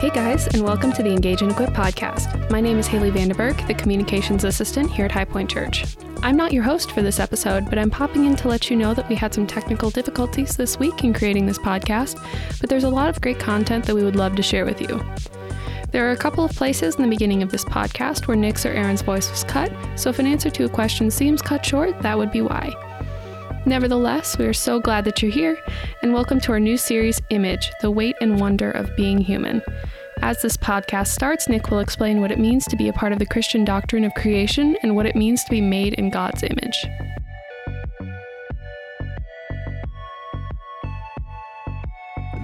Hey guys, and welcome to the Engage and Equip podcast. My name is Haley Vandenberg, the communications assistant here at High Point Church. I'm not your host for this episode, but I'm popping in to let you know that we had some technical difficulties this week in creating this podcast, but there's a lot of great content that we would love to share with you. There are a couple of places in the beginning of this podcast where Nick's or Aaron's voice was cut, so if an answer to a question seems cut short, that would be why. Nevertheless, we are so glad that you're here, and welcome to our new series, Image, The Weight and Wonder of Being Human. As this podcast starts, Nick will explain what it means to be a part of the Christian doctrine of creation and what it means to be made in God's image.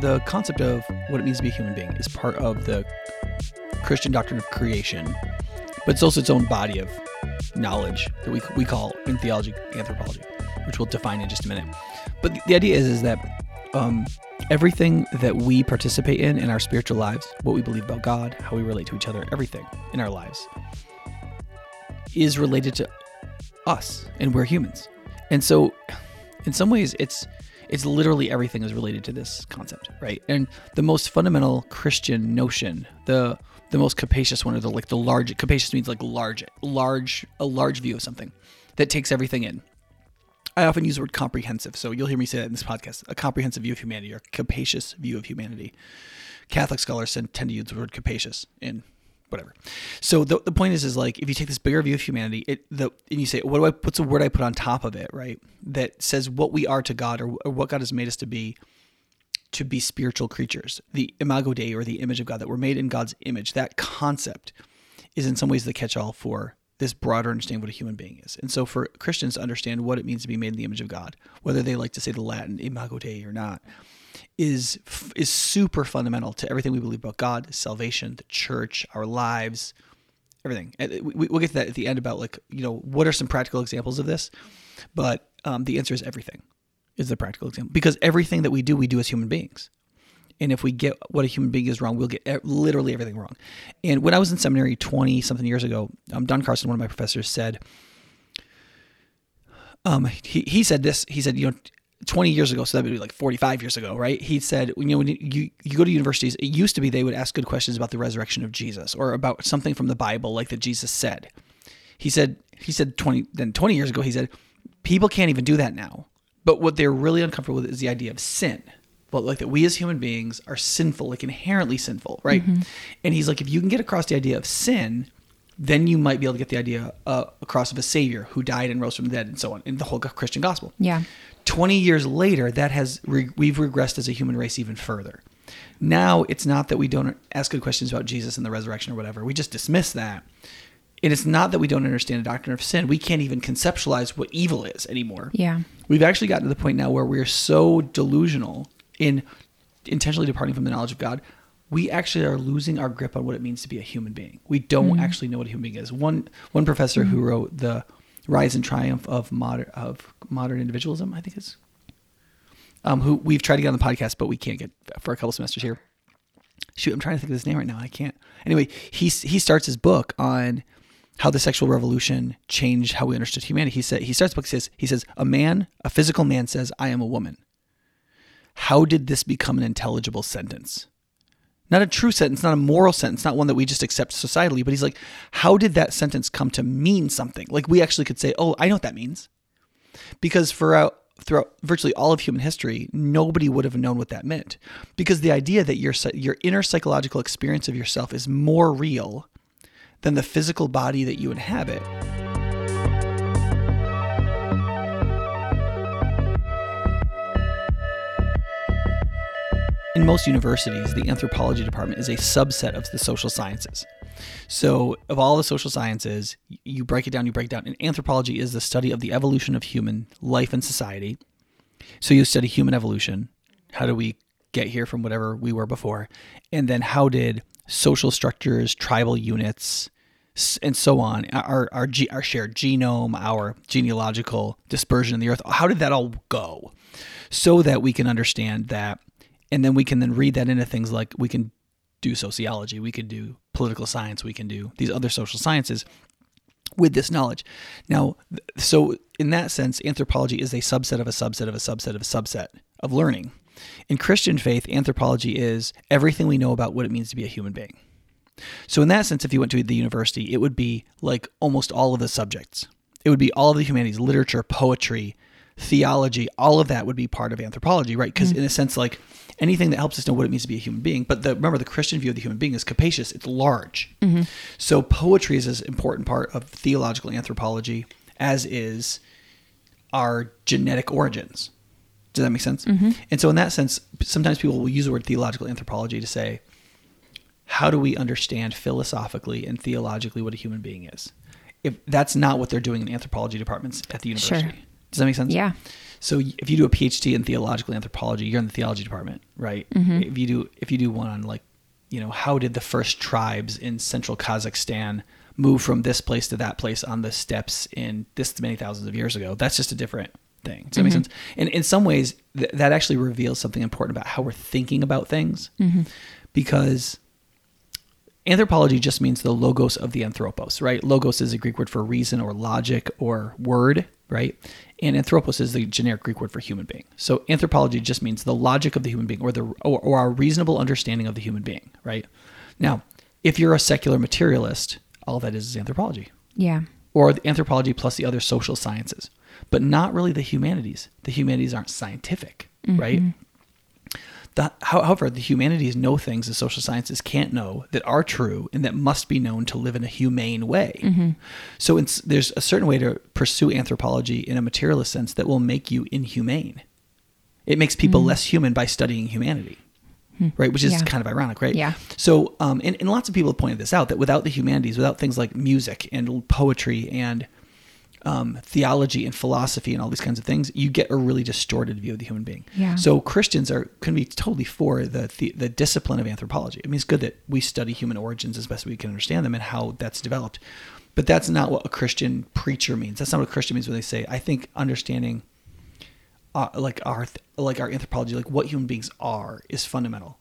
The concept of what it means to be a human being is part of the Christian doctrine of creation, but it's also its own body of knowledge that we call in theology anthropology, which we'll define in just a minute. But the idea is that everything that we participate in our spiritual lives, what we believe about God, how we relate to each other, everything in our lives is related to us, and we're humans. And so in some ways it's literally everything is related to this concept, right? And the most fundamental Christian notion, the most capacious one, or the large, capacious means like a large view of something that takes everything in. I often use the word comprehensive, so you'll hear me say that in this podcast, a comprehensive view of humanity or capacious view of humanity. Catholic scholars tend to use the word capacious in whatever. So the point is like, if you take this bigger view of humanity and you say, what's the word I put on top of it, right? That says what we are to God or what God has made us to be spiritual creatures. The imago Dei or the image of God, that we're made in God's image, that concept is in some ways the catch-all for this broader understanding of what a human being is. And so for Christians to understand what it means to be made in the image of God, whether they like to say the Latin imago Dei or not, is super fundamental to everything we believe about God, salvation, the church, our lives, everything. We'll get to that at the end about what are some practical examples of this? But the answer is everything is the practical example, because everything that we do as human beings. And if we get what a human being is wrong, we'll get literally everything wrong. And when I was in seminary 20-something years ago, Don Carson, one of my professors, said, he said this, he said, 20 years ago, so that would be like 45 years ago, right? He said, when you go to universities, it used to be they would ask good questions about the resurrection of Jesus or about something from the Bible like that Jesus said. He said 20 years ago, he said, people can't even do that now. But what they're really uncomfortable with is the idea of sin. But that we as human beings are sinful, inherently sinful, right? Mm-hmm. And he's like, if you can get across the idea of sin, then you might be able to get the idea across of a savior who died and rose from the dead and so on in the whole Christian gospel. Yeah. 20 years later, that has we've regressed as a human race even further. Now it's not that we don't ask good questions about Jesus and the resurrection or whatever. We just dismiss that. And it's not that we don't understand the doctrine of sin. We can't even conceptualize what evil is anymore. Yeah. We've actually gotten to the point now where we're so delusional in intentionally departing from the knowledge of God, we actually are losing our grip on what it means to be a human being. We don't actually know what a human being is. One professor who wrote The Rise and Triumph of Modern Individualism, I think it's, who we've tried to get on the podcast, but we can't get for a couple semesters here. Shoot, I'm trying to think of his name right now. I can't. Anyway, he starts his book on how the sexual revolution changed how we understood humanity. He says, a physical man says, I am a woman. How did this become an intelligible sentence? Not a true sentence, not a moral sentence, not one that we just accept societally, but he's like, how did that sentence come to mean something? Like we actually could say, oh, I know what that means. Because throughout virtually all of human history, nobody would have known what that meant. Because the idea that your inner psychological experience of yourself is more real than the physical body that you inhabit. In most universities, the anthropology department is a subset of the social sciences. So of all the social sciences, you break it down. And anthropology is the study of the evolution of human life and society. So you study human evolution. How do we get here from whatever we were before? And then how did social structures, tribal units, and so on, our shared genome, our genealogical dispersion in the earth, how did that all go? So that we can understand that. And then we can then read that into things like we can do sociology, we can do political science, we can do these other social sciences with this knowledge. Now, so in that sense, anthropology is a subset of a subset of a subset of a subset of learning. In Christian faith, anthropology is everything we know about what it means to be a human being. So in that sense, if you went to the university, it would be like almost all of the subjects. It would be all of the humanities, literature, poetry, theology, all of that would be part of anthropology, right? Because in a sense, like anything that helps us know what it means to be a human being. But remember, the Christian view of the human being is capacious. It's large. Mm-hmm. So poetry is as important part of theological anthropology as is our genetic origins. Does that make sense? Mm-hmm. And so in that sense, sometimes people will use the word theological anthropology to say, how do we understand philosophically and theologically what a human being is? If that's not what they're doing in anthropology departments at the university. Sure. Does that make sense? Yeah. So if you do a PhD in theological anthropology, you're in the theology department, right? Mm-hmm. If you do one on like, you know, how did the first tribes in central Kazakhstan move from this place to that place on the steppes in this many thousands of years ago? That's just a different thing. Does that make sense? And in some ways, that actually reveals something important about how we're thinking about things, because anthropology just means the logos of the anthropos, right? Logos is a Greek word for reason or logic or word, right? And anthropos is the generic Greek word for human being. So anthropology just means the logic of the human being or our reasonable understanding of the human being, right? Now, if you're a secular materialist, all that is anthropology. Yeah. Or the anthropology plus the other social sciences, but not really the humanities. The humanities aren't scientific, right? However, the humanities know things the social sciences can't know that are true and that must be known to live in a humane way. So there's a certain way to pursue anthropology in a materialist sense that will make you inhumane. It makes people less human by studying humanity, right? Which is kind of ironic, right? Yeah. So, and lots of people have pointed this out, that without the humanities, without things like music and poetry and theology and philosophy and all these kinds of things, you get a really distorted view of the human being. Yeah. So Christians can be totally for the discipline of anthropology. I mean, it's good that we study human origins as best we can understand them and how that's developed, but that's not what a Christian preacher means. That's not what a Christian means when they say, I think understanding like our anthropology, like what human beings are, is fundamental.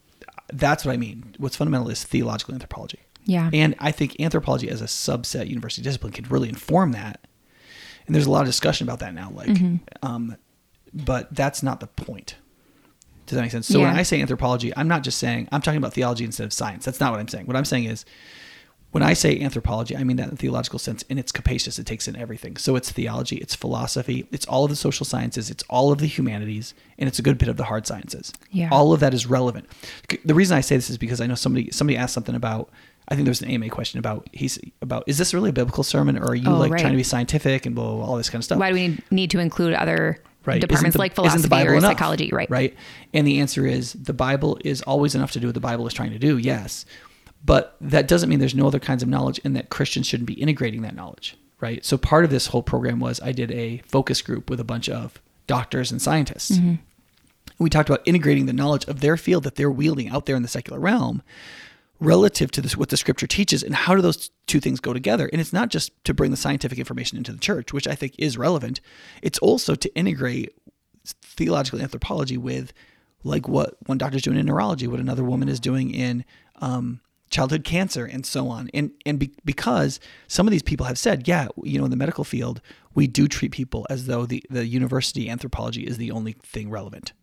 That's what I mean. What's fundamental is theological anthropology. Yeah. And I think anthropology as a subset university discipline can really inform that. And there's a lot of discussion about that now, like, but that's not the point. Does that make sense? So when I say anthropology, I'm not just saying, I'm talking about theology instead of science. That's not what I'm saying. What I'm saying is, when I say anthropology, I mean that in the theological sense, and it's capacious. It takes in everything. So it's theology, it's philosophy, it's all of the social sciences, it's all of the humanities, and it's a good bit of the hard sciences. Yeah. All of that is relevant. The reason I say this is because I know somebody asked something about, I think there was an AMA question about is this really a biblical sermon, or are you trying to be scientific and blah, blah, blah, all this kind of stuff? Why do we need to include other departments like philosophy or psychology? Right. And the answer is the Bible is always enough to do what the Bible is trying to do. Yes. But that doesn't mean there's no other kinds of knowledge and that Christians shouldn't be integrating that knowledge. Right. So part of this whole program was I did a focus group with a bunch of doctors and scientists. And we talked about integrating the knowledge of their field that they're wielding out there in the secular realm relative to this, what the scripture teaches, and how do those two things go together? And it's not just to bring the scientific information into the church, which I think is relevant. It's also to integrate theological anthropology with like what one doctor's doing in neurology, what another woman is doing in childhood cancer, and so on. Because some of these people have said, in the medical field, we do treat people as though the university anthropology is the only thing relevant.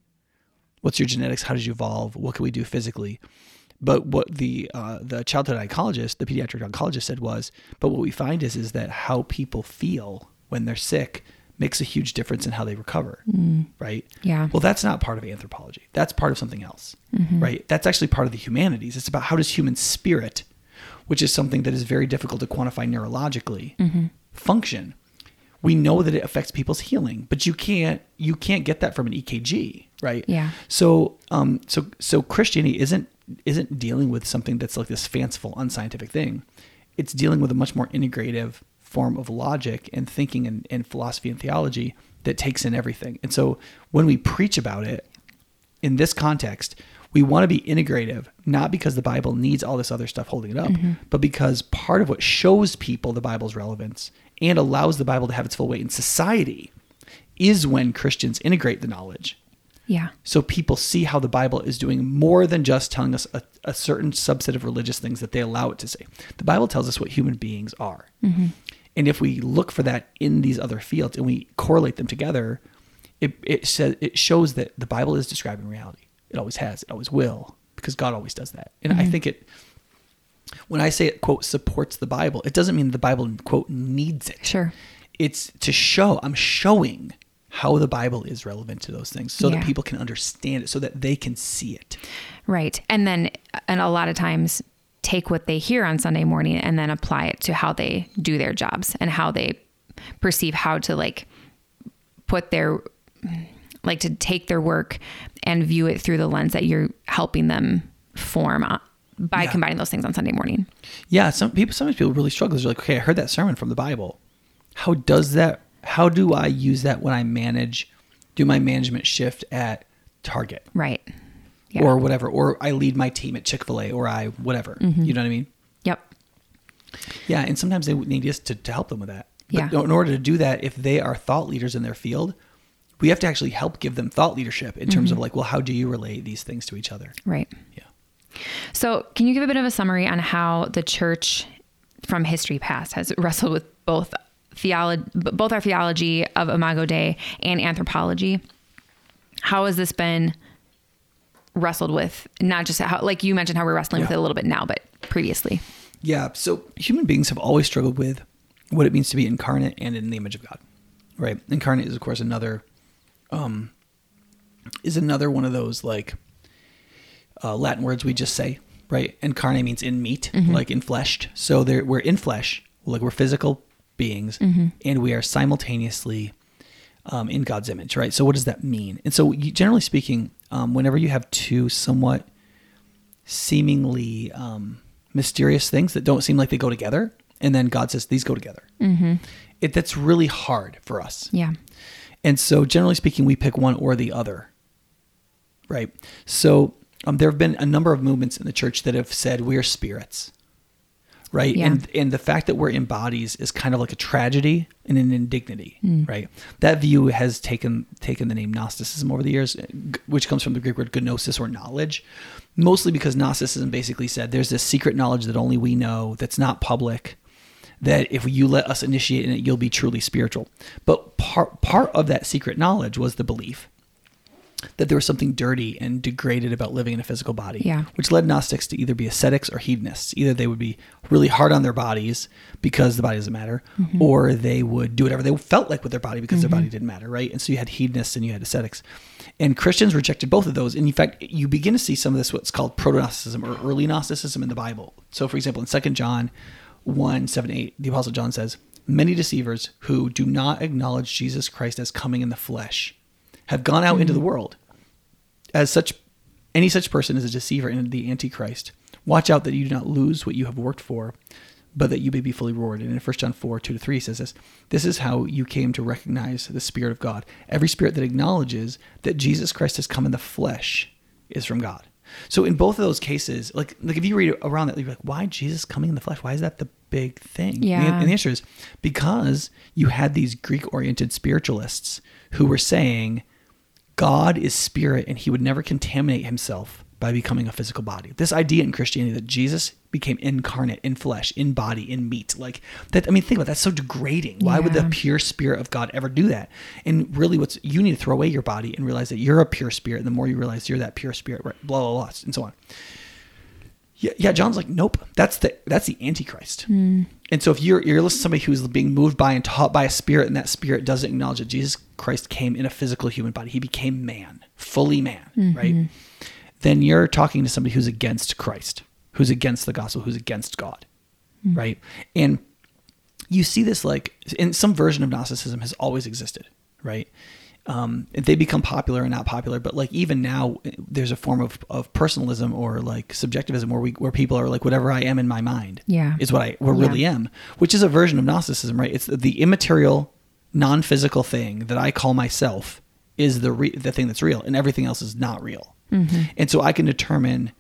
What's your genetics? How did you evolve? What can we do physically? But what the childhood oncologist, the pediatric oncologist said was, but what we find is that how people feel when they're sick makes a huge difference in how they recover, right? Yeah. Well, that's not part of anthropology. That's part of something else, right? That's actually part of the humanities. It's about how does human spirit, which is something that is very difficult to quantify neurologically, function. We know that it affects people's healing, but you can't get that from an EKG, right? Yeah. So so Christianity isn't dealing with something that's like this fanciful, unscientific thing. It's dealing with a much more integrative form of logic and thinking and philosophy and theology that takes in everything. And so when we preach about it in this context, we want to be integrative, not because the Bible needs all this other stuff holding it up, but because part of what shows people the Bible's relevance and allows the Bible to have its full weight in society is when Christians integrate the knowledge. Yeah. So people see how the Bible is doing more than just telling us a certain subset of religious things that they allow it to say. The Bible tells us what human beings are. And if we look for that in these other fields and we correlate them together, it says, it shows that the Bible is describing reality. It always has, it always will, because God always does that. And I think it, when I say it, quote, supports the Bible, it doesn't mean the Bible, quote, needs it. Sure. It's to show, I'm showing how the Bible is relevant to those things so that people can understand it, so that they can see it. Right. And then, and a lot of times take what they hear on Sunday morning and then apply it to how they do their jobs and how they perceive how to like put their, like to take their work and view it through the lens that you're helping them form by combining those things on Sunday morning. Yeah. Sometimes people really struggle. They're like, okay, I heard that sermon from the Bible. How does that, how do I use that when I manage, do my management shift at Target? Right. Yeah. Or whatever, or I lead my team at Chick-fil-A, or I, whatever, you know what I mean? Yep. Yeah. And sometimes they need us to help them with that. But in order to do that, if they are thought leaders in their field, we have to actually help give them thought leadership in terms of like, well, how do you relate these things to each other? Right. Yeah. So can you give a bit of a summary on how the church from history past has wrestled with both our theology of Imago Dei and anthropology? How has this been wrestled with, not just how, like you mentioned how we're wrestling with it a little bit now, but previously? Yeah. So human beings have always struggled with what it means to be incarnate and in the image of God, right? Incarnate is of course another one of those like Latin words we just say, right? Incarnate means in meat, like infleshed. So we're in flesh, like we're physical beings, and we are simultaneously in God's image, right? So what does that mean? And so generally speaking, whenever you have two somewhat seemingly mysterious things that don't seem like they go together, and then God says these go together, that's really hard for us. Yeah. And so generally speaking, we pick one or the other, right? So there have been a number of movements in the church that have said we are spirits, right? Yeah. And the fact that we're in bodies is kind of like a tragedy and an indignity, right? That view has taken the name Gnosticism over the years, which comes from the Greek word gnosis, or knowledge, mostly because Gnosticism basically said there's this secret knowledge that only we know, that's not public, that if you let us initiate in it, you'll be truly spiritual. But part of that secret knowledge was the belief that there was something dirty and degraded about living in a physical body, which led Gnostics to either be ascetics or hedonists. Either they would be really hard on their bodies because the body doesn't matter, or they would do whatever they felt like with their body because their body didn't matter, right? And so you had hedonists and you had ascetics. And Christians rejected both of those. And in fact, you begin to see some of this, what's called proto-Gnosticism or early Gnosticism in the Bible. So for example, in 2 John 1:7-8, the Apostle John says, "Many deceivers who do not acknowledge Jesus Christ as coming in the flesh have gone out into the world. As such, any such person is a deceiver and the Antichrist. Watch out that you do not lose what you have worked for, but that you may be fully rewarded." And in 1 John 4:2-3 says this, "This is how you came to recognize the Spirit of God. Every spirit that acknowledges that Jesus Christ has come in the flesh is from God." So in both of those cases, like if you read around that, you're like, why Jesus coming in the flesh? Why is that the big thing? Yeah. And the answer is because you had these Greek-oriented spiritualists who were saying, God is spirit and he would never contaminate himself by becoming a physical body. This idea in Christianity that Jesus became incarnate, in flesh, in body, in meat, like that. I mean, think about that. That's so degrading. Why would the pure spirit of God ever do that? And really you need to throw away your body and realize that you're a pure spirit. And the more you realize you're that pure spirit, right, blah, blah, blah, and so on. Yeah. John's like, nope, that's the Antichrist. And so if you're listening to somebody who's being moved by and taught by a spirit, and that spirit doesn't acknowledge that Jesus Christ came in a physical human body, he became man, fully man, right? Then you're talking to somebody who's against Christ, who's against the gospel, who's against God, right? And you see this like, in some version of Gnosticism has always existed, right? They become popular and not popular, but like even now there's a form of personalism or like subjectivism where people are like, whatever I am in my mind is what I really am, which is a version of Gnosticism, right? It's the immaterial, non-physical thing that I call myself is the thing that's real, and everything else is not real. And so I can determine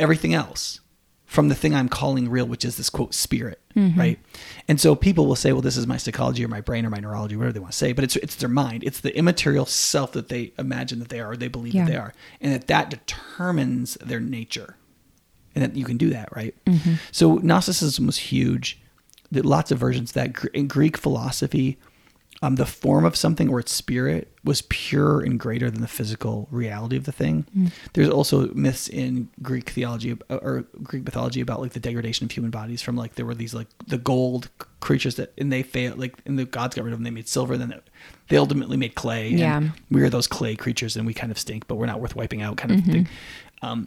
everything else from the thing I'm calling real, which is this quote spirit, right? And so people will say, well, this is my psychology or my brain or my neurology, whatever they want to say, but it's their mind. It's the immaterial self that they imagine that they are, or they believe that they are, and that determines their nature, and that you can do that, right? So Gnosticism was huge. There are lots of versions of that. In Greek philosophy, the form of something or its spirit was pure and greater than the physical reality of the thing. Mm. There's also myths in Greek theology or Greek mythology about like the degradation of human bodies from like, there were these like the gold creatures that, and they failed, like, and the gods got rid of them. They made silver and then they ultimately made clay. And yeah. We are those clay creatures and we kind of stink, but we're not worth wiping out kind of thing.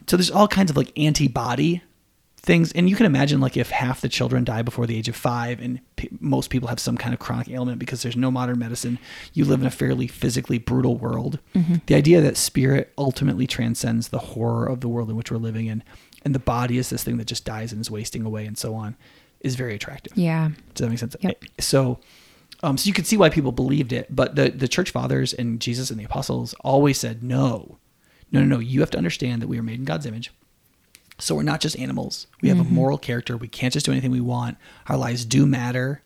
So there's all kinds of like anti-body things. And you can imagine like if half the children die before the age of 5 and most people have some kind of chronic ailment because there's no modern medicine, you live in a fairly physically brutal world. Mm-hmm. The idea that spirit ultimately transcends the horror of the world in which we're living in and the body is this thing that just dies and is wasting away and so on is very attractive. Yeah. Does that make sense? Yep. So you could see why people believed it, but the church fathers and Jesus and the apostles always said, no, you have to understand that we are made in God's image. So we're not just animals. We have a moral character. We can't just do anything we want. Our lives do matter,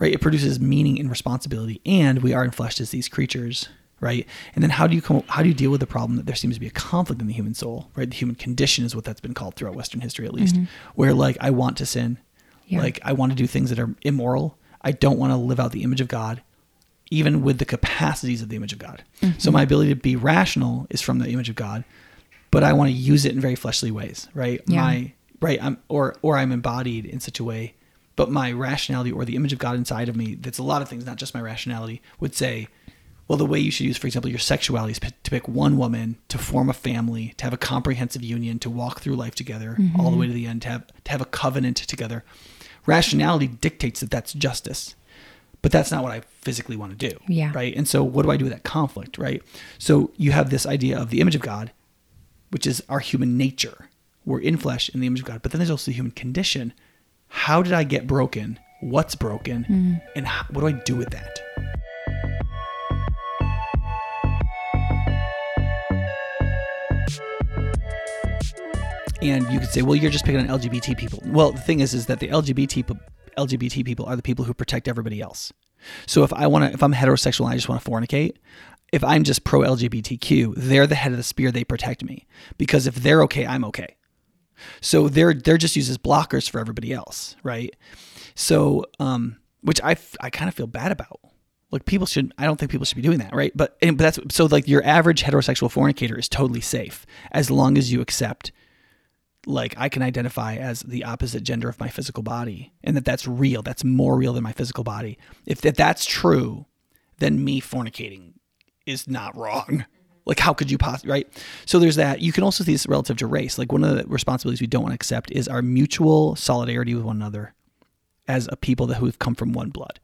right? It produces meaning and responsibility, and we are in flesh as these creatures, right? And then how do you deal with the problem that there seems to be a conflict in the human soul, right? The human condition is what that's been called throughout Western history, at least, where like I want to sin, like I want to do things that are immoral. I don't want to live out the image of God, even with the capacities of the image of God. Mm-hmm. So my ability to be rational is from the image of God, but I want to use it in very fleshly ways, right? Yeah. I'm embodied in such a way, but my rationality or the image of God inside of me, that's a lot of things, not just my rationality, would say, well, the way you should use, for example, your sexuality is to pick one woman, to form a family, to have a comprehensive union, to walk through life together all the way to the end, to have a covenant together. Rationality dictates that that's justice, but that's not what I physically want to do, right? And so what do I do with that conflict, right? So you have this idea of the image of God, which is our human nature. We're in flesh in the image of God. But then there's also the human condition. How did I get broken? What's broken? And what do I do with that? And you could say, well, you're just picking on LGBT people. Well, the thing is that the LGBT people are the people who protect everybody else. So if I'm heterosexual and I just want to fornicate, if I'm just pro-LGBTQ, they're the head of the spear. They protect me because if they're okay, I'm okay. So they're just used as blockers for everybody else, right? So, which I kind of feel bad about. Like I don't think people should be doing that, right? But that's so like your average heterosexual fornicator is totally safe as long as you accept. Like I can identify as the opposite gender of my physical body and that's real. That's more real than my physical body. If that's true, then me fornicating is not wrong. Like how could you possibly, right? So there's that. You can also see this relative to race. Like one of the responsibilities we don't want to accept is our mutual solidarity with one another as a people who have come from one blood,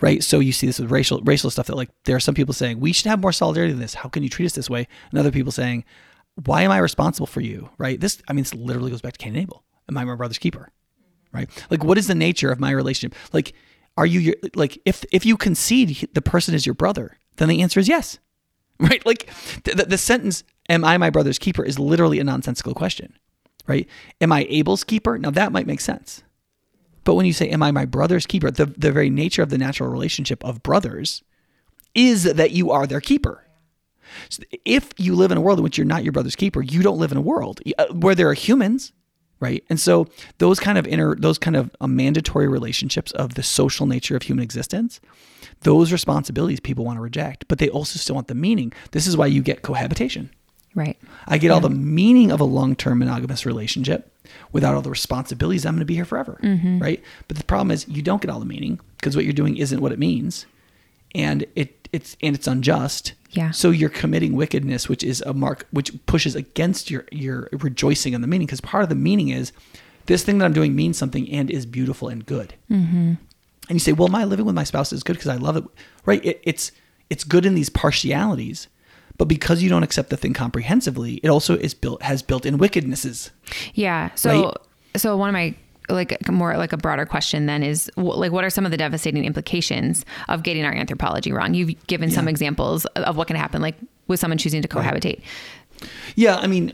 right? So you see this with racial stuff that like there are some people saying, we should have more solidarity than this. How can you treat us this way? And other people saying, why am I responsible for you? Right? This literally goes back to Cain and Abel. Am I my brother's keeper? Right? Like, what is the nature of my relationship? Like, are you if you concede the person is your brother, then the answer is yes. Right? Like the sentence, am I my brother's keeper is literally a nonsensical question, right? Am I Abel's keeper? Now that might make sense. But when you say, am I my brother's keeper? The very nature of the natural relationship of brothers is that you are their keeper. So if you live in a world in which you're not your brother's keeper, you don't live in a world where there are humans, right? And so those kind of mandatory relationships of the social nature of human existence, those responsibilities people want to reject, but they also still want the meaning. This is why you get cohabitation. Right. I get all the meaning of a long-term monogamous relationship without all the responsibilities. I'm going to be here forever, right? But the problem is you don't get all the meaning because what you're doing isn't what it means. And it's unjust. Yeah. So you're committing wickedness, which is a mark which pushes against your rejoicing in the meaning, because part of the meaning is this thing that I'm doing means something and is beautiful and good. Mm-hmm. And you say, well, my living with my spouse is good because I love it, right? It's good in these partialities, but because you don't accept the thing comprehensively, it also has built in wickednesses. Yeah. So right? So one of my a broader question then is like, what are some of the devastating implications of getting our anthropology wrong? You've given some examples of what can happen, like with someone choosing to cohabitate. Right. Yeah. I mean,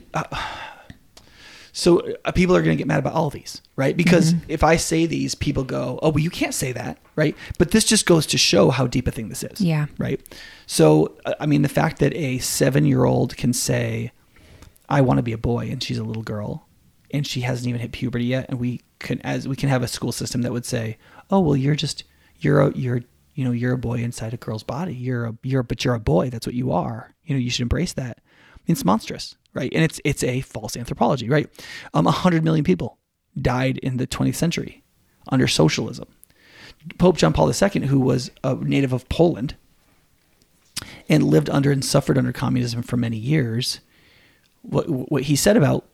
so people are going to get mad about all of these, right? Because if I say these, people go, oh, well, you can't say that. Right. But this just goes to show how deep a thing this is. Yeah. Right. So, I mean, the fact that a 7-year-old can say, I want to be a boy and she's a little girl and she hasn't even hit puberty yet. And we can have a school system that would say, oh, well, you're just, you're, a, you're, you know, you're a boy inside a girl's body. But you're a boy. That's what you are. You know, you should embrace that. It's monstrous, right? And it's a false anthropology, right? 100 million people died in the 20th century under socialism. Pope John Paul II, who was a native of Poland and lived under and suffered under communism for many years, what he said about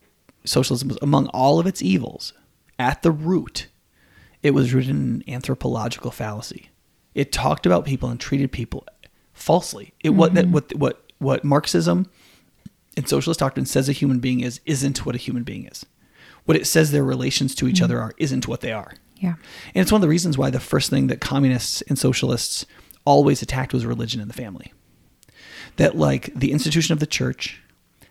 socialism was, among all of its evils, at the root, it was rooted in an anthropological fallacy. It talked about people and treated people falsely. It what Marxism and socialist doctrine says a human being is isn't what a human being is. What it says their relations to each other are isn't what they are. Yeah, and it's one of the reasons why the first thing that communists and socialists always attacked was religion and the family. That like the institution of the church,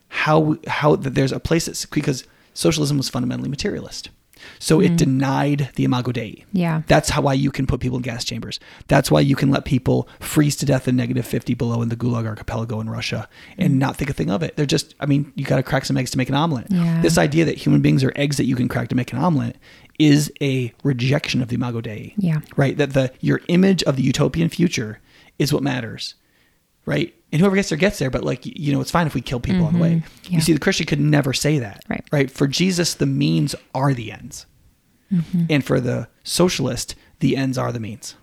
how that there's a place that's, because socialism was fundamentally materialist. So it denied the imago Dei. Yeah. That's why you can put people in gas chambers. That's why you can let people freeze to death in negative 50 below in the Gulag Archipelago in Russia and not think a thing of it. They're just, I mean, you got to crack some eggs to make an omelet. Yeah. This idea that human beings are eggs that you can crack to make an omelet is a rejection of the imago Dei. Yeah. Right? That your image of the utopian future is what matters. Right? And whoever gets there gets there, but like, you know, it's fine if we kill people on the way. Yeah. You see, the Christian could never say that, right? For Jesus, the means are the ends. Mm-hmm. And for the socialist, the ends are the means.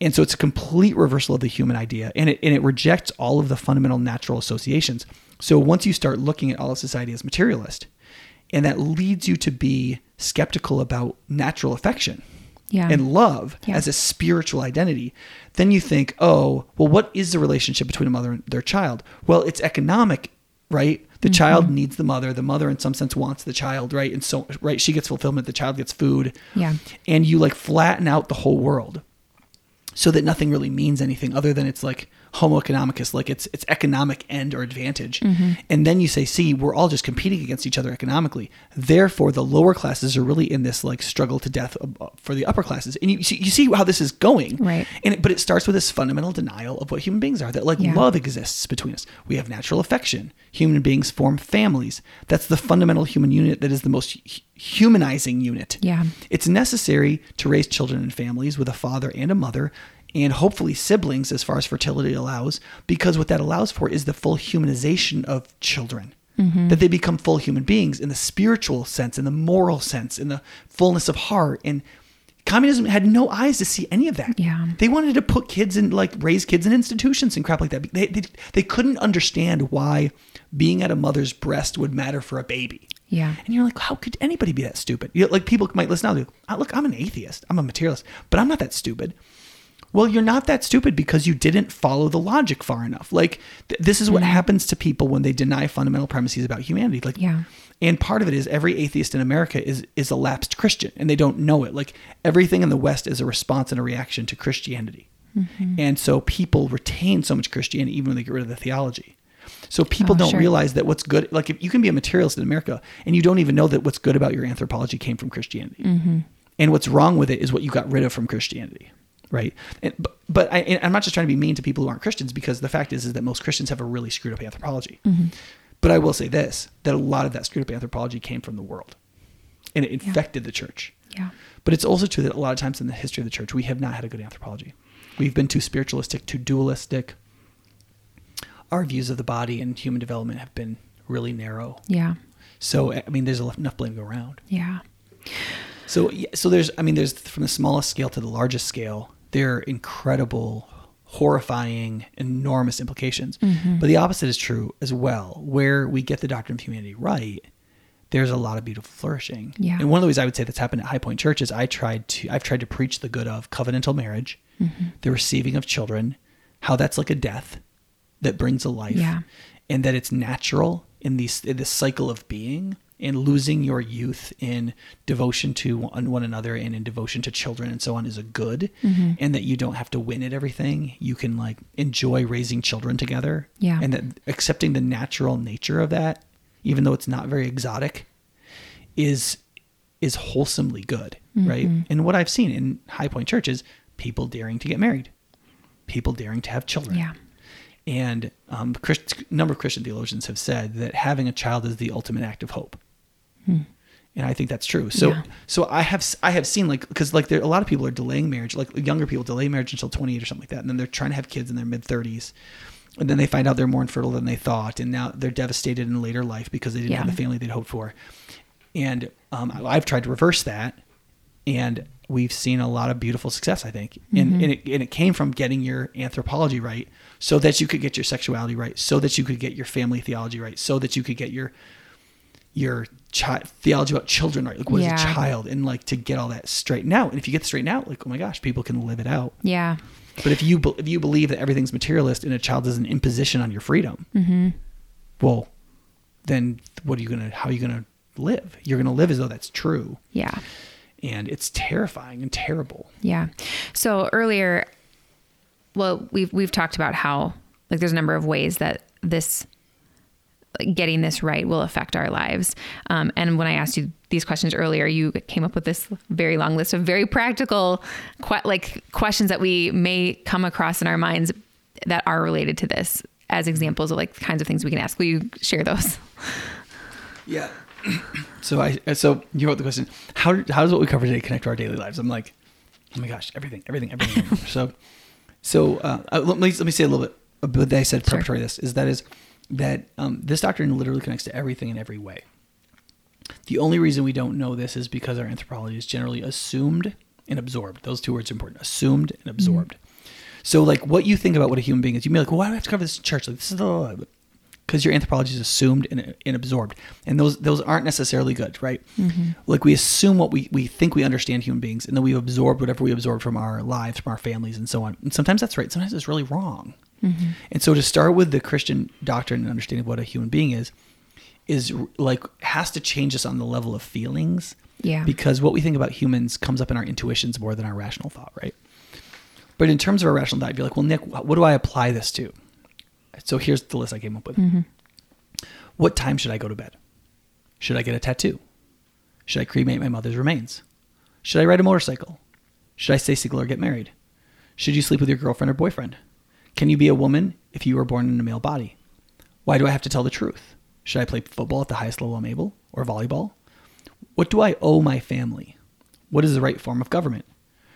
And so it's a complete reversal of the human idea. And it rejects all of the fundamental natural associations. So once you start looking at all of society as materialist, and that leads you to be skeptical about natural affection. Yeah. And love as a spiritual identity, then you think, oh, well, what is the relationship between a mother and their child? Well, it's economic, right? The child needs the mother in some sense wants the child, right? And so, right, she gets fulfillment, the child gets food. Yeah. And you like flatten out the whole world so that nothing really means anything other than it's like homo economicus, like it's economic end or advantage. And then you say, see, we're all just competing against each other economically. Therefore, the lower classes are really in this like struggle to death for the upper classes. And you see how this is going. Right. But it starts with this fundamental denial of what human beings are, that like love exists between us. We have natural affection. Human beings form families. That's the fundamental human unit that is the most humanizing unit. Yeah. It's necessary to raise children and families with a father and a mother, and hopefully siblings as far as fertility allows, because what that allows for is the full humanization of children, that they become full human beings in the spiritual sense, in the moral sense, in the fullness of heart. And communism had no eyes to see any of that. Yeah. They wanted to put kids in, like raise kids in institutions and crap like that. They couldn't understand why being at a mother's breast would matter for a baby. Yeah. And you're like, how could anybody be that stupid? You know, like people might listen out and go, look, I'm an atheist, I'm a materialist, but I'm not that stupid. Well, you're not that stupid because you didn't follow the logic far enough. Like this is what happens to people when they deny fundamental premises about humanity. Like, and part of it is every atheist in America is a lapsed Christian and they don't know it. Like everything in the West is a response and a reaction to Christianity. And so people retain so much Christianity even when they get rid of the theology. So people don't realize that what's good, like if you can be a materialist in America and you don't even know that what's good about your anthropology came from Christianity. And what's wrong with it is what you got rid of from Christianity. Right. But I'm not just trying to be mean to people who aren't Christians, because the fact is that most Christians have a really screwed up anthropology. But I will say this, that a lot of that screwed up anthropology came from the world and it infected the church. Yeah. But it's also true that a lot of times in the history of the church, we have not had a good anthropology. We've been too spiritualistic, too dualistic. Our views of the body and human development have been really narrow. Yeah. So, I mean, there's enough blame to go around. Yeah. So there's, I mean, there's from the smallest scale to the largest scale, they're incredible, horrifying, enormous implications. But the opposite is true as well. Where we get the doctrine of humanity right, there's a lot of beautiful flourishing. Yeah. And one of the ways I would say that's happened at High Point Church is I've tried to preach the good of covenantal marriage, the receiving of children, how that's like a death that brings a life, and that it's natural in this cycle of being. And losing your youth in devotion to one another and in devotion to children and so on is a good, and that you don't have to win at everything. You can like enjoy raising children together, and that accepting the natural nature of that, even though it's not very exotic, is wholesomely good, right? And what I've seen in High Point Church is people daring to get married, people daring to have children. Yeah. And a number of Christian theologians have said that having a child is the ultimate act of hope. And I think that's true. So, yeah. So I have seen, like, because like there, a lot of people are delaying marriage, like younger people delay marriage until 28 or something like that. And then they're trying to have kids in their mid 30s. And then they find out they're more infertile than they thought. And now they're devastated in later life because they didn't have the family they'd hoped for. And I've tried to reverse that. And we've seen a lot of beautiful success, I think. And, and it came from getting your anthropology right so that you could get your sexuality right, so that you could get your family theology right, so that you could get your theology about children right. Like, what is a child? And like to get all that straightened out. And if you get straightened out, like, oh my gosh, people can live it out. Yeah. But if you believe that everything's materialist and a child is an imposition on your freedom, well, then how are you going to live? You're going to live as though that's true. Yeah. And it's terrifying and terrible. Yeah. So earlier, well, we've talked about how, like, there's a number of ways that this, like, getting this right will affect our lives. And when I asked you these questions earlier, you came up with this very long list of very practical, questions that we may come across in our minds that are related to this as examples of, like, the kinds of things we can ask. Will you share those? Yeah. So you wrote the question, how does what we cover today connect to our daily lives? I'm like, oh my gosh, everything. Let me say a little bit about that I said preparatory to this, is that this doctrine literally connects to everything in every way. The only reason we don't know this is because our anthropology is generally assumed and absorbed. Those two words are important, assumed and absorbed. So, like, what you think about what a human being is, you may be like, well, why do I have to cover this in church? Like, this is the... because your anthropology is assumed and absorbed. And those aren't necessarily good, right? Like, we assume what we think we understand human beings, and then we've absorbed whatever we absorb from our lives, from our families, and so on. And sometimes that's right. Sometimes it's really wrong. And so to start with the Christian doctrine and understanding of what a human being is like, has to change us on the level of feelings. Yeah. Because what we think about humans comes up in our intuitions more than our rational thought, right? But in terms of our rational thought, you'd be like, well, Nick, what do I apply this to? So here's the list I came up with. What time should I go to bed? Should I get a tattoo? Should I cremate my mother's remains? Should I ride a motorcycle? Should I stay single or get married? Should you sleep with your girlfriend or boyfriend? Can you be a woman if you were born in a male body? Why do I have to tell the truth? Should I play football at the highest level I'm able, or volleyball? What do I owe my family? What is the right form of government?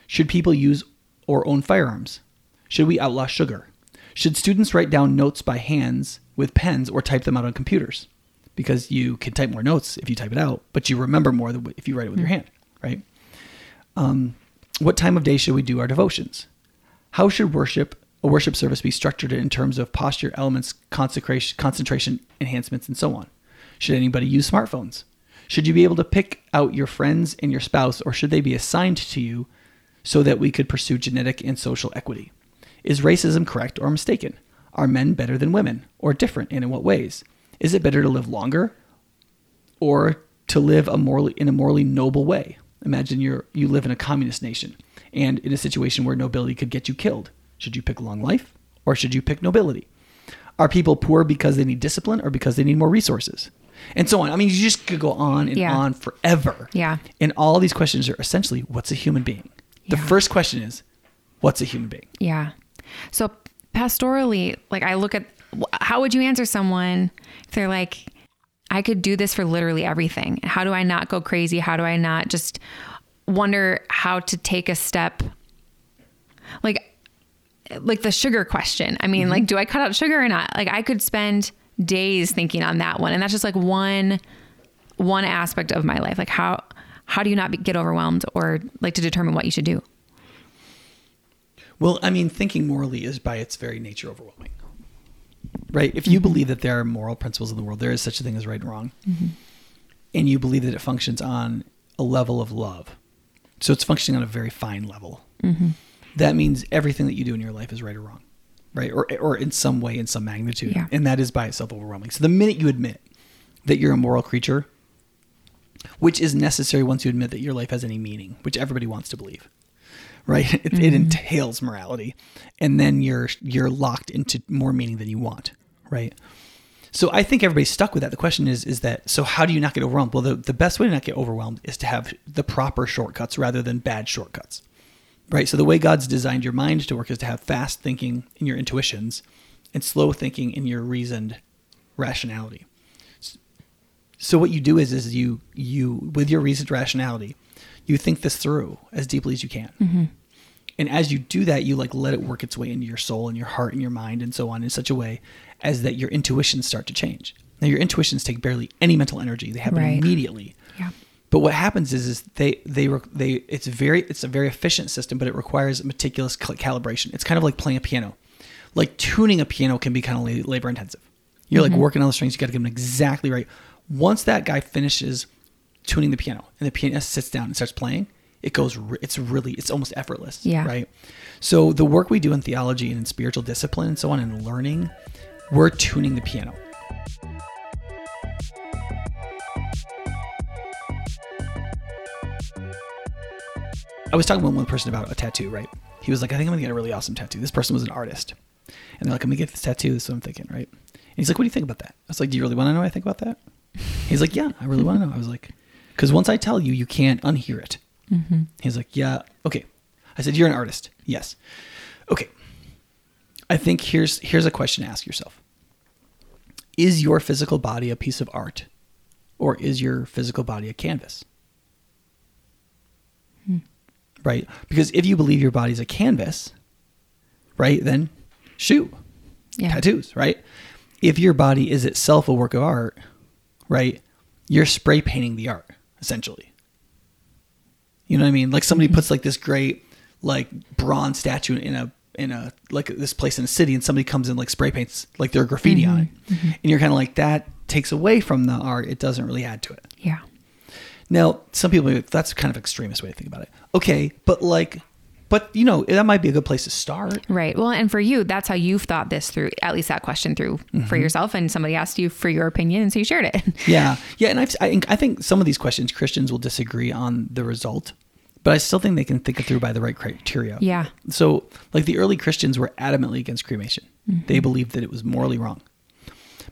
Should people use or own firearms? Should we outlaw sugar? Should students write down notes by hands with pens or type them out on computers? Because you can type more notes if you type it out, but you remember more if you write it with your hand, right? What time of day should we do our devotions? How should a worship service be structured in terms of posture, elements, consecration, concentration, enhancements, and so on? Should anybody use smartphones? Should you be able to pick out your friends and your spouse, or should they be assigned to you so that we could pursue genetic and social equity? Is racism correct or mistaken? Are men better than women, or different, and in what ways? Is it better to live longer, or to live in a morally noble way? Imagine you live in a communist nation, and in a situation where nobility could get you killed. Should you pick long life, or should you pick nobility? Are people poor because they need discipline, or because they need more resources? And so on. I mean, you just could go on and on forever. Yeah. And all these questions are essentially, what's a human being? The first question is, what's a human being? Yeah. So pastorally, like, I look at, how would you answer someone if they're like, I could do this for literally everything. How do I not go crazy? How do I not just wonder how to take a step? Like the sugar question. I mean, like, do I cut out sugar or not? Like, I could spend days thinking on that one. And that's just like one aspect of my life. Like, how do you not get overwhelmed, or like to determine what you should do? Well, I mean, thinking morally is by its very nature overwhelming, right? If you believe that there are moral principles in the world, there is such a thing as right and wrong, and you believe that it functions on a level of love, so it's functioning on a very fine level, that means everything that you do in your life is right or wrong, right? Or in some way, in some magnitude, and that is by itself overwhelming. So the minute you admit that you're a moral creature, which is necessary once you admit that your life has any meaning, which everybody wants to believe, right? It entails morality, and then you're locked into more meaning than you want, right? So I think everybody's stuck with that. The question is that, so how do you not get overwhelmed? Well, the best way to not get overwhelmed is to have the proper shortcuts rather than bad shortcuts, right? So the way God's designed your mind to work is to have fast thinking in your intuitions and slow thinking in your reasoned rationality. So what you do is you with your reasoned rationality, you think this through as deeply as you can. Mm-hmm. And as you do that, you like let it work its way into your soul and your heart and your mind and so on in such a way as that your intuitions start to change. Now your intuitions take barely any mental energy. They happen immediately. Yeah. But what happens is they it's a very efficient system, but it requires meticulous calibration. It's kind of like playing a piano. Like tuning a piano can be kind of labor intensive. You're like working on the strings. You got to get them exactly right. Once that guy finishes tuning the piano and the pianist sits down and starts playing, it goes, it's almost effortless. Yeah. Right. So the work we do in theology and in spiritual discipline and so on and learning, we're tuning the piano. I was talking with one person about a tattoo, right? He was like, I think I'm gonna get a really awesome tattoo. This person was an artist. And they're like, I'm gonna get this tattoo. This is what I'm thinking, right? And he's like, what do you think about that? I was like, do you really want to know what I think about that? He's like, yeah, I really want to know. I was like, because once I tell you, you can't unhear it. Mm-hmm. He's like, yeah, okay. I said, you're an artist. Yes. Okay. I think here's a question to ask yourself. Is your physical body a piece of art, or is your physical body a canvas? Right? Because if you believe your body's a canvas, right, then shoot, tattoos, right? If your body is itself a work of art, right, you're spray painting the art, essentially. You know what I mean? Like somebody puts like this great like bronze statue in a like this place in a city, and somebody comes in like spray paints like their graffiti on it. Mm-hmm. And you're kind of like, that takes away from the art. It doesn't really add to it. Yeah. Now, some people, that's kind of an extremist way to think about it. Okay, but you know, that might be a good place to start. Right. Well, and for you, that's how you've thought this through, at least that question through for yourself. And somebody asked you for your opinion, and so you shared it. Yeah. Yeah. And I think some of these questions, Christians will disagree on the result, but I still think they can think it through by the right criteria. Yeah. So like the early Christians were adamantly against cremation. Mm-hmm. They believed that it was morally wrong.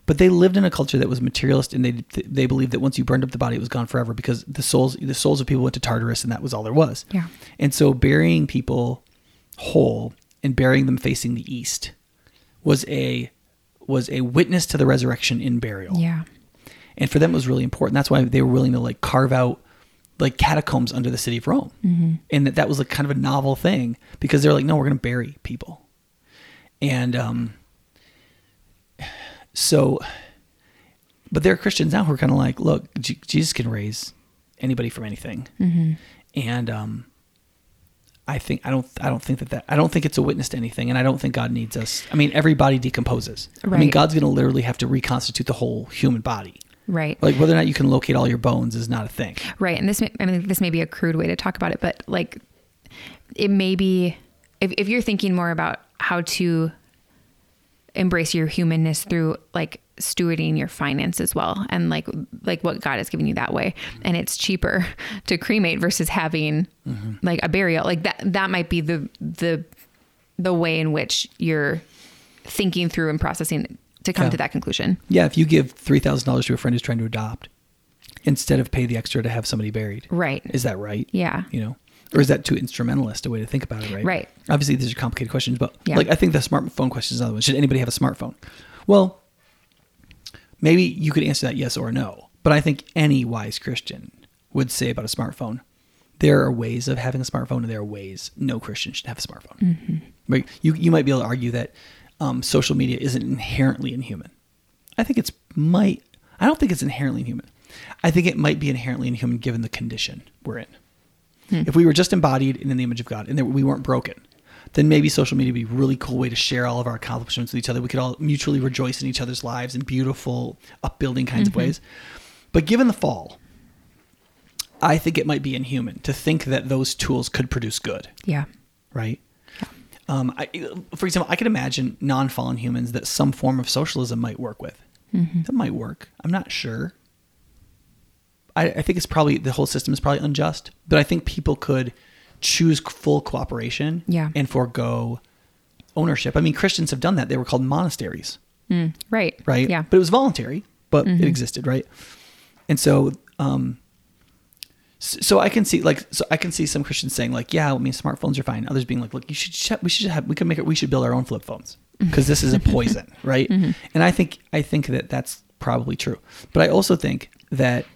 But they lived in a culture that was materialist, and they believed that once you burned up the body, it was gone forever because the souls of people went to Tartarus, and that was all there was. Yeah. And so burying people whole and burying them facing the east was a witness to the resurrection in burial. Yeah. And for them, it was really important. That's why they were willing to like carve out like catacombs under the city of Rome, and that was like kind of a novel thing because they're like, no, we're going to bury people, and So, but there are Christians now who are kind of like, look, Jesus can raise anybody from anything, and I don't think it's a witness to anything, and I don't think God needs us. I mean, every body decomposes. Right. I mean, God's going to literally have to reconstitute the whole human body. Right. Like whether or not you can locate all your bones is not a thing. Right. And this may be a crude way to talk about it, but like it may be if you're thinking more about how to embrace your humanness through like stewarding your finance as well. And like what God has given you that way. And it's cheaper to cremate versus having like a burial. Like that might be the way in which you're thinking through and processing to come to that conclusion. Yeah. If you give $3,000 to a friend who's trying to adopt instead of pay the extra to have somebody buried. Right. Is that right? Yeah. You know? Or is that too instrumentalist, a way to think about it, right? Right. Obviously, these are complicated questions, but like I think the smartphone question is another one. Should anybody have a smartphone? Well, maybe you could answer that yes or no, but I think any wise Christian would say about a smartphone, there are ways of having a smartphone and there are ways no Christian should have a smartphone. Mm-hmm. Right? You might be able to argue that social media isn't inherently inhuman. I don't think it's inherently inhuman. I think it might be inherently inhuman given the condition we're in. If we were just embodied and in the image of God and that we weren't broken, then maybe social media would be a really cool way to share all of our accomplishments with each other. We could all mutually rejoice in each other's lives in beautiful, upbuilding kinds of ways. But given the fall, I think it might be inhuman to think that those tools could produce good. Yeah. Right? Yeah. For example, I could imagine non-fallen humans that some form of socialism might work with. Mm-hmm. That might work. I'm not sure. I think it's probably, the whole system is probably unjust, but I think people could choose full cooperation and forego ownership. I mean, Christians have done that. They were called monasteries. Mm, right. Right. Yeah. But it was voluntary, but it existed. Right. And so, I can see some Christians saying like, yeah, I mean, smartphones are fine. Others being like, look, we should build our own flip phones because this is a poison. Right. And I think that that's probably true. But I also think that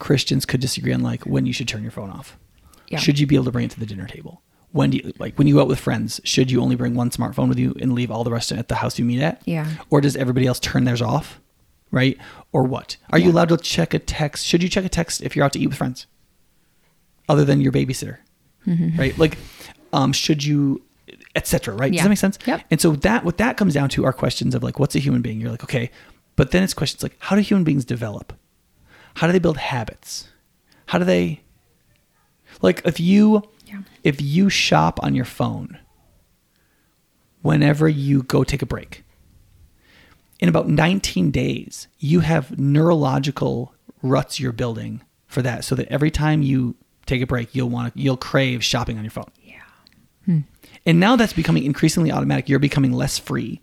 Christians could disagree on like when you should turn your phone off. Yeah. Should you be able to bring it to the dinner table? When do you, like when you go out with friends, should you only bring one smartphone with you and leave all the rest at the house you meet at? Yeah. Or does everybody else turn theirs off? Right? Or what? Are you allowed to check a text? Should you check a text if you're out to eat with friends? Other than your babysitter, right? Like, should you, et cetera, right? Does that make sense? Yep. And so that, what that comes down to are questions of like, what's a human being? You're like, okay. But then it's questions like, how do human beings develop? How do they build habits? How do they, like if you shop on your phone, whenever you go take a break, in about 19 days, you have neurological ruts you're building for that. So that every time you take a break, you'll crave shopping on your phone. Yeah. And now that's becoming increasingly automatic. You're becoming less free,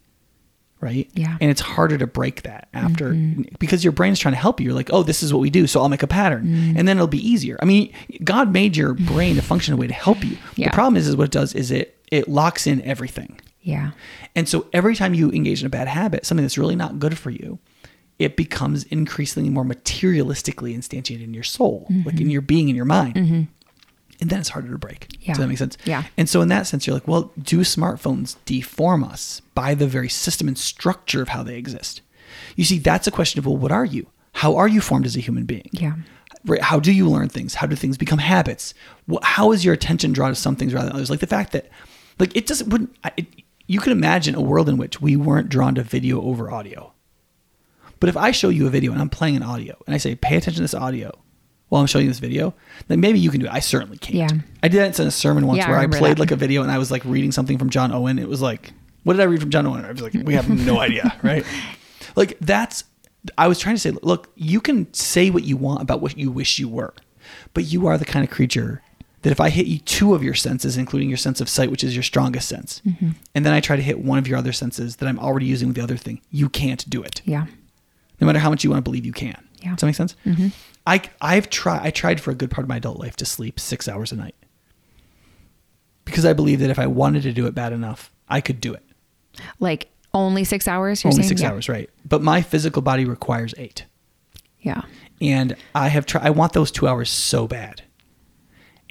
right? Yeah. And it's harder to break that after because your brain's trying to help you. You're like, oh, this is what we do. So I'll make a pattern and then it'll be easier. I mean, God made your brain to function a way to help you. Yeah. The problem is what it does is it locks in everything. Yeah. And so every time you engage in a bad habit, something that's really not good for you, it becomes increasingly more materialistically instantiated in your soul, like in your being, in your mind. And then it's harder to break. Yeah. Does that make sense? Yeah. And so in that sense, you're like, well, do smartphones deform us by the very system and structure of how they exist? You see, that's a question of, well, what are you? How are you formed as a human being? Yeah. How do you learn things? How do things become habits? How is your attention drawn to some things rather than others? Like the fact that, like, it doesn't, wouldn't, it, you could imagine a world in which we weren't drawn to video over audio. But if I show you a video and I'm playing an audio and I say, pay attention to this audio while I'm showing you this video, then maybe you can do it. I certainly can't. Yeah. I did that in a sermon once where I played like a video and I was like reading something from John Owen. It was like, what did I read from John Owen? I was like, we have no idea, right? Like that's, I was trying to say, look, you can say what you want about what you wish you were, but you are the kind of creature that if I hit you two of your senses, including your sense of sight, which is your strongest sense, and then I try to hit one of your other senses that I'm already using with the other thing, you can't do it. Yeah. No matter how much you want to believe you can. Yeah. Does that make sense? I tried for a good part of my adult life to sleep 6 hours a night because I believed that if I wanted to do it bad enough, I could do it. Like only 6 hours? You're only saying? 6 hours, right. But my physical body requires 8. Yeah. And I have I want those 2 hours so bad.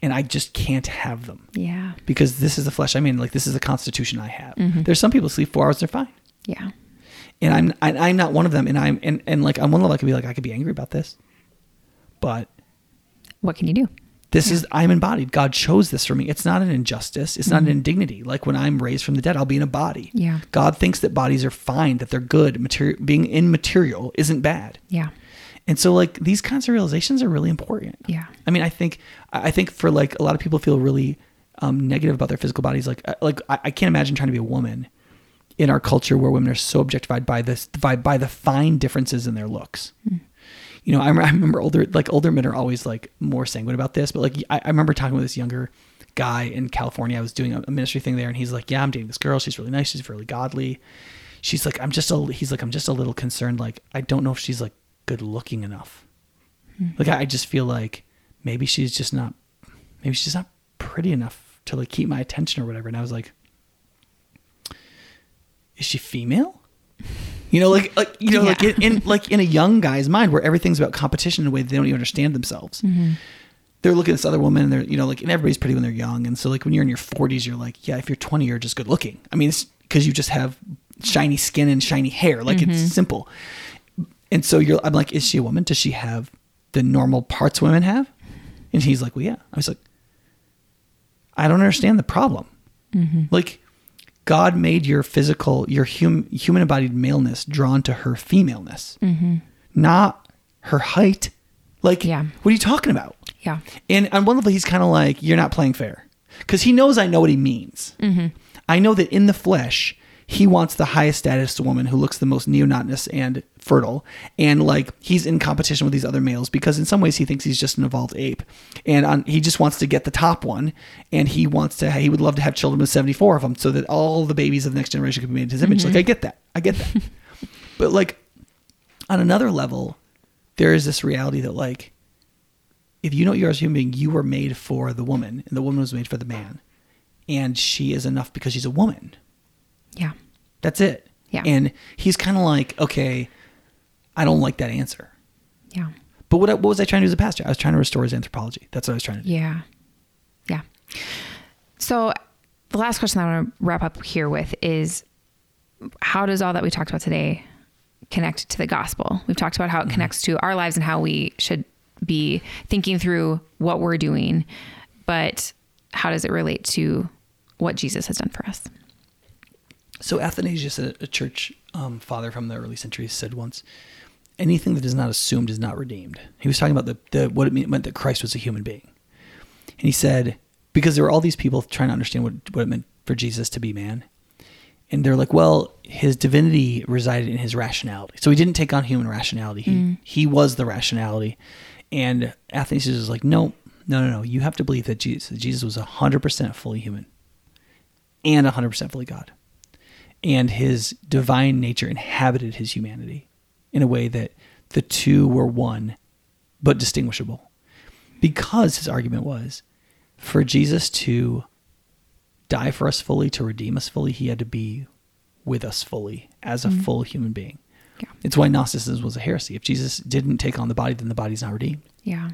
And I just can't have them. Yeah. Because this is the flesh. I mean, like this is the constitution I have. There's some people sleep 4 hours, they're fine. Yeah. And I'm not one of them. And I'm like on one level I could be like, I could be angry about this, but what can you do? This is, I'm embodied. God chose this for me. It's not an injustice. It's not an indignity. Like when I'm raised from the dead, I'll be in a body. Yeah. God thinks that bodies are fine, that they're good. Being immaterial isn't bad. Yeah. And so like these kinds of realizations are really important. Yeah. I mean, I think for like a lot of people feel really negative about their physical bodies. Like I can't imagine trying to be a woman in our culture where women are so objectified by the fine differences in their looks. You know, I remember older men are always like more sanguine about this, but like, I remember talking with this younger guy in California. I was doing a ministry thing there and he's like, yeah, I'm dating this girl. She's really nice. She's really godly. She's like, I'm just a little concerned. Like, I don't know if she's like good looking enough. Like, I just feel like maybe she's just not pretty enough to like keep my attention or whatever. And I was like, is she female? You know, like in a young guy's mind where everything's about competition in a way that they don't even understand themselves. They're looking at this other woman and they're, you know, like, and everybody's pretty when they're young. And so like when you're in your 40s, you're like, yeah, if you're 20, you're just good looking. I mean, it's because you just have shiny skin and shiny hair. Like it's simple. And so I'm like, is she a woman? Does she have the normal parts women have? And he's like, well, yeah. I was like, I don't understand the problem. Like, God made your physical, your human embodied maleness drawn to her femaleness, not her height. Like, what are you talking about? Yeah. And on one level, he's kind of like, you're not playing fair because he knows I know what he means. I know that in the flesh, he wants the highest status woman who looks the most neonatal and fertile. And like, he's in competition with these other males because in some ways he thinks he's just an evolved ape and he just wants to get the top one. And he would love to have children with 74 of them so that all the babies of the next generation could be made in his image. Like, I get that. But like on another level, there is this reality that like, if you know you're a human being, you were made for the woman and the woman was made for the man and she is enough because she's a woman. Yeah. That's it. Yeah. And he's kind of like, okay, I don't like that answer. Yeah. But what was I trying to do as a pastor? I was trying to restore his anthropology. That's what I was trying to do. Yeah. Yeah. So the last question I want to wrap up here with is, how does all that we talked about today connect to the gospel? We've talked about how it mm-hmm. connects to our lives and how we should be thinking through what we're doing, but how does it relate to what Jesus has done for us? So Athanasius, a church father from the early centuries, said once, anything that is not assumed is not redeemed. He was talking about what it meant that Christ was a human being. And he said, because there were all these people trying to understand what it meant for Jesus to be man. And they're like, well, his divinity resided in his rationality. So he didn't take on human rationality. He was the rationality. And Athanasius is like, no. You have to believe that Jesus was 100% fully human and 100% fully God. And his divine nature inhabited his humanity in a way that the two were one, but distinguishable. Because his argument was, for Jesus to die for us fully, to redeem us fully, he had to be with us fully as a full human being. Yeah. It's why Gnosticism was a heresy. If Jesus didn't take on the body, then the body's not redeemed. Yeah.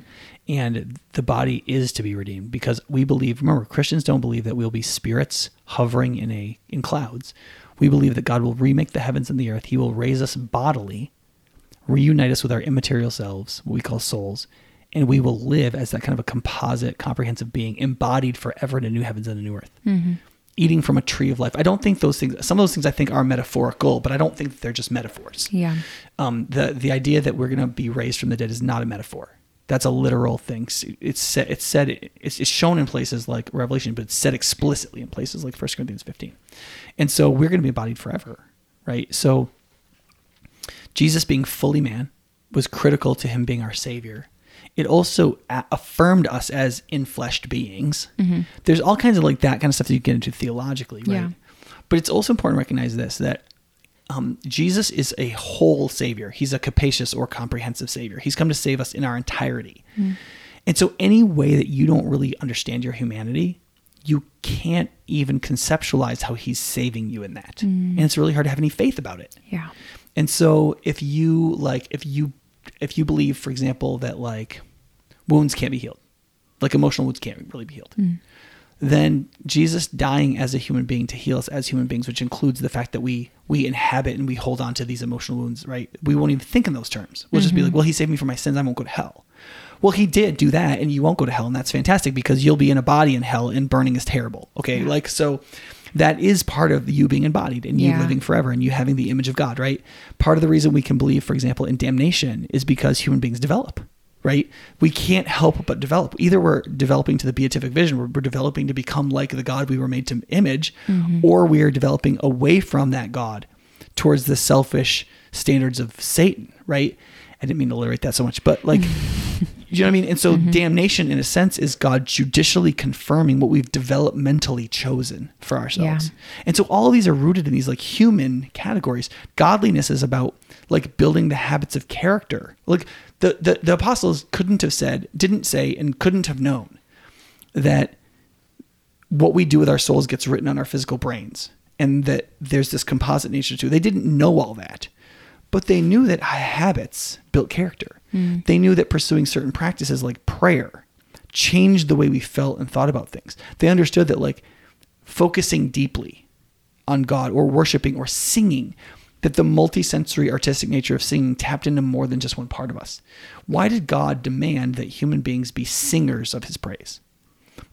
And the body is to be redeemed because we believe, remember, Christians don't believe that we'll be spirits hovering in clouds. We believe that God will remake the heavens and the earth. He will raise us bodily, reunite us with our immaterial selves, what we call souls, and we will live as that kind of a composite, comprehensive being embodied forever in a new heavens and a new earth. Mm-hmm. Eating from a tree of life. I don't think those things, some of those things I think are metaphorical, but I don't think that they're just metaphors. Yeah. The idea that we're going to be raised from the dead is not a metaphor. That's a literal thing. It's shown in places like Revelation, but it's said explicitly in places like 1 Corinthians 15. And so we're going to be embodied forever, right? So Jesus being fully man was critical to him being our savior. It also affirmed us as infleshed beings. Mm-hmm. There's all kinds of like that kind of stuff that you get into theologically, right? Yeah. But it's also important to recognize this, that Jesus is a whole savior. He's a capacious or comprehensive savior. He's come to save us in our entirety. Mm. And so any way that you don't really understand your humanity, you can't even conceptualize how he's saving you in that. Mm. And it's really hard to have any faith about it. Yeah. And so if you believe, for example, that like wounds can't be healed, like emotional wounds can't really be healed, then Jesus dying as a human being to heal us as human beings, which includes the fact that we inhabit and we hold on to these emotional wounds, right? We won't even think in those terms. We'll just be like, well, he saved me from my sins. I won't go to hell. Well, he did do that and you won't go to hell. And that's fantastic because you'll be in a body in hell and burning is terrible. Okay. Yeah. Like, so that is part of you being embodied and you living forever and you having the image of God, right? Part of the reason we can believe, for example, in damnation is because human beings develop, right? We can't help but develop. Either we're developing to the beatific vision, we're developing to become like the God we were made to image, or we are developing away from that God towards the selfish standards of Satan, right? I didn't mean to alliterate that so much, but like, you know what I mean? And so damnation in a sense is God judicially confirming what we've developmentally chosen for ourselves. Yeah. And so all of these are rooted in these like human categories. Godliness is about like building the habits of character. Like the apostles didn't say and couldn't have known that what we do with our souls gets written on our physical brains and that there's this composite nature too. They didn't know all that. But they knew that habits built character. Mm. They knew that pursuing certain practices like prayer changed the way we felt and thought about things. They understood that like focusing deeply on God or worshiping or singing, that the multisensory artistic nature of singing tapped into more than just one part of us. Why did God demand that human beings be singers of his praise?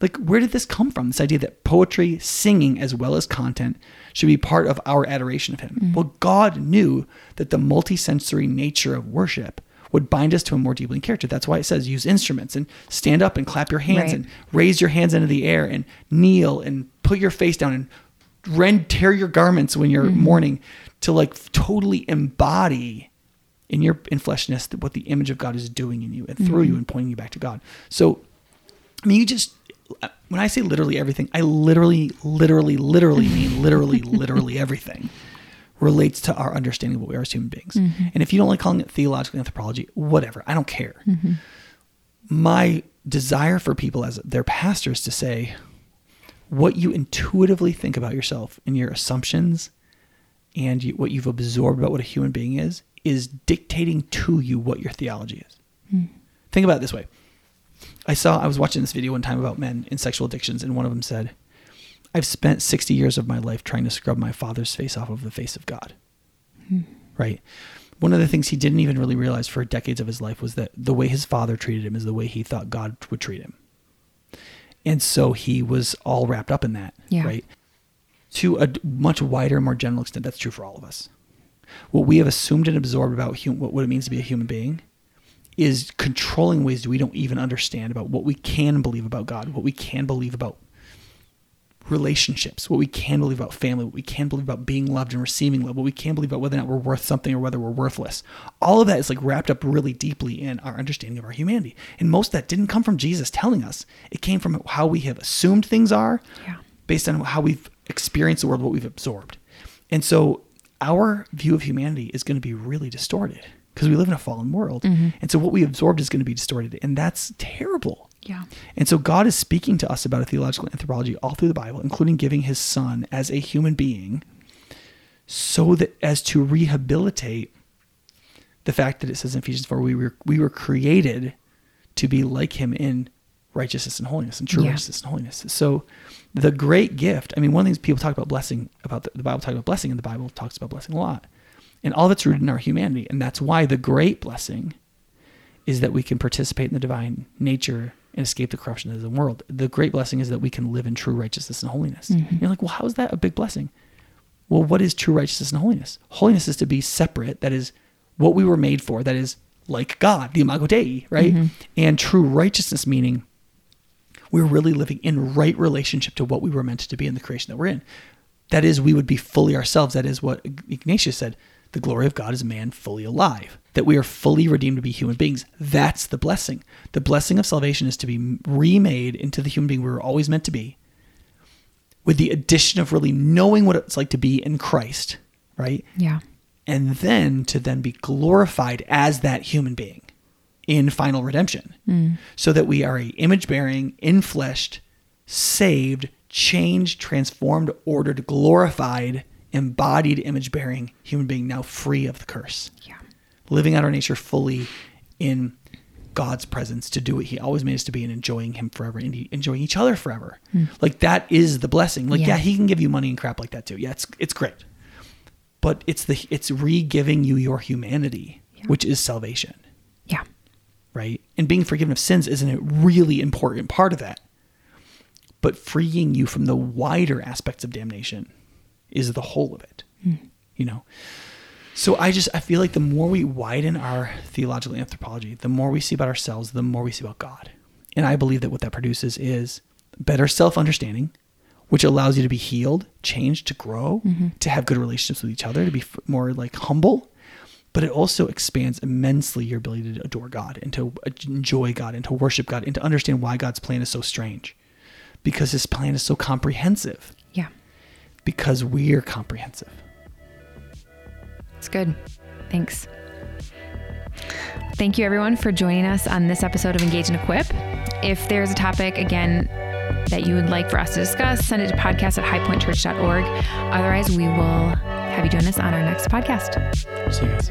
Like, where did this come from? This idea that poetry, singing, as well as content should be part of our adoration of him. Mm-hmm. Well, God knew that the multisensory nature of worship would bind us to him more deeply in character. That's why it says use instruments and stand up and clap your hands and raise your hands into the air and kneel and put your face down and tear your garments when you're mourning to like totally embody in your fleshness what the image of God is doing in you and through you and pointing you back to God. So, I mean, when I say literally everything, I literally mean literally everything relates to our understanding of what we are as human beings. Mm-hmm. And if you don't like calling it theological anthropology, whatever, I don't care. Mm-hmm. My desire for people as their pastors to say, what you intuitively think about yourself and your assumptions and what you've absorbed about what a human being is dictating to you what your theology is. Mm. Think about it this way. I was watching this video one time about men in sexual addictions, and one of them said, I've spent 60 years of my life trying to scrub my father's face off of the face of God. Mm. Right? One of the things he didn't even really realize for decades of his life was that the way his father treated him is the way he thought God would treat him. And so he was all wrapped up in that, right? To a much wider, more general extent, that's true for all of us. What we have assumed and absorbed about what it means to be a human being is controlling ways we don't even understand about what we can believe about God, what we can believe about relationships, what we can believe about family, what we can believe about being loved and receiving love, what we can believe about whether or not we're worth something or whether we're worthless. All of that is like wrapped up really deeply in our understanding of our humanity. And most of that didn't come from Jesus telling us. It came from how we have assumed things are based on how we've experienced the world, what we've absorbed. And so our view of humanity is going to be really distorted because we live in a fallen world. Mm-hmm. And so what we absorbed is going to be distorted, and that's terrible. Yeah. And so God is speaking to us about a theological anthropology all through the Bible, including giving his son as a human being so that as to rehabilitate the fact that it says in Ephesians 4, we were created to be like him in righteousness and holiness, and true righteousness and holiness. So the great gift, I mean, one of the things people talk about blessing, about the Bible talks about blessing, and the Bible talks about blessing a lot. And all that's rooted in our humanity. And that's why the great blessing is that we can participate in the divine nature and escape the corruption of the world. The great blessing is that we can live in true righteousness and holiness. Mm-hmm. You're like, well, how is that a big blessing? Well, what is true righteousness and holiness? Holiness is to be separate. That is what we were made for. That is like God, the imago Dei, right? Mm-hmm. And true righteousness meaning we're really living in right relationship to what we were meant to be in the creation that we're in. That is, we would be fully ourselves. That is what Ignatius said. The glory of God is man fully alive, that we are fully redeemed to be human beings. That's the blessing. The blessing of salvation is to be remade into the human being we were always meant to be, with the addition of really knowing what it's like to be in Christ, right? Yeah. And then to then be glorified as that human being in final redemption, so that we are a image-bearing, infleshed, saved, changed, transformed, ordered, glorified, embodied, image-bearing human being now free of the curse. Yeah. Living out our nature fully in God's presence to do what he always made us to be and enjoying him forever and enjoying each other forever. Mm. Like that is the blessing. Like, yeah, he can give you money and crap like that too. Yeah, it's great. But it's re-giving you your humanity, which is salvation. Yeah. Right? And being forgiven of sins isn't a really important part of that. But freeing you from the wider aspects of damnation is the whole of it, you know? So I feel like the more we widen our theological anthropology, the more we see about ourselves, the more we see about God. And I believe that what that produces is better self-understanding, which allows you to be healed, changed, to grow, to have good relationships with each other, to be more like humble, but it also expands immensely your ability to adore God and to enjoy God and to worship God and to understand why God's plan is so strange, because his plan is so comprehensive. Yeah. Because we are comprehensive. It's good. Thanks. Thank you, everyone, for joining us on this episode of Engage and Equip. If there's a topic, again, that you would like for us to discuss, send it to podcast@highpointchurch.org. Otherwise, we will have you join us on our next podcast. See you guys.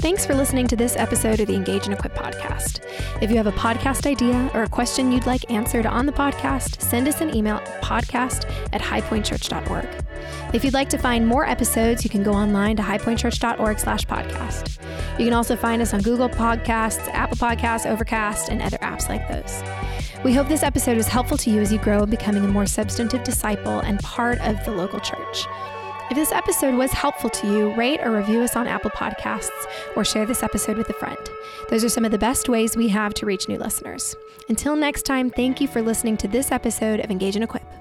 Thanks for listening to this episode of the Engage and Equip podcast. If you have a podcast idea or a question you'd like answered on the podcast, send us an email at podcast@highpointchurch.org. If you'd like to find more episodes, you can go online to highpointchurch.org/podcast. You can also find us on Google Podcasts, Apple Podcasts, Overcast, and other apps like those. We hope this episode is helpful to you as you grow in becoming a more substantive disciple and part of the local church. If this episode was helpful to you, rate or review us on Apple Podcasts or share this episode with a friend. Those are some of the best ways we have to reach new listeners. Until next time, thank you for listening to this episode of Engage and Equip.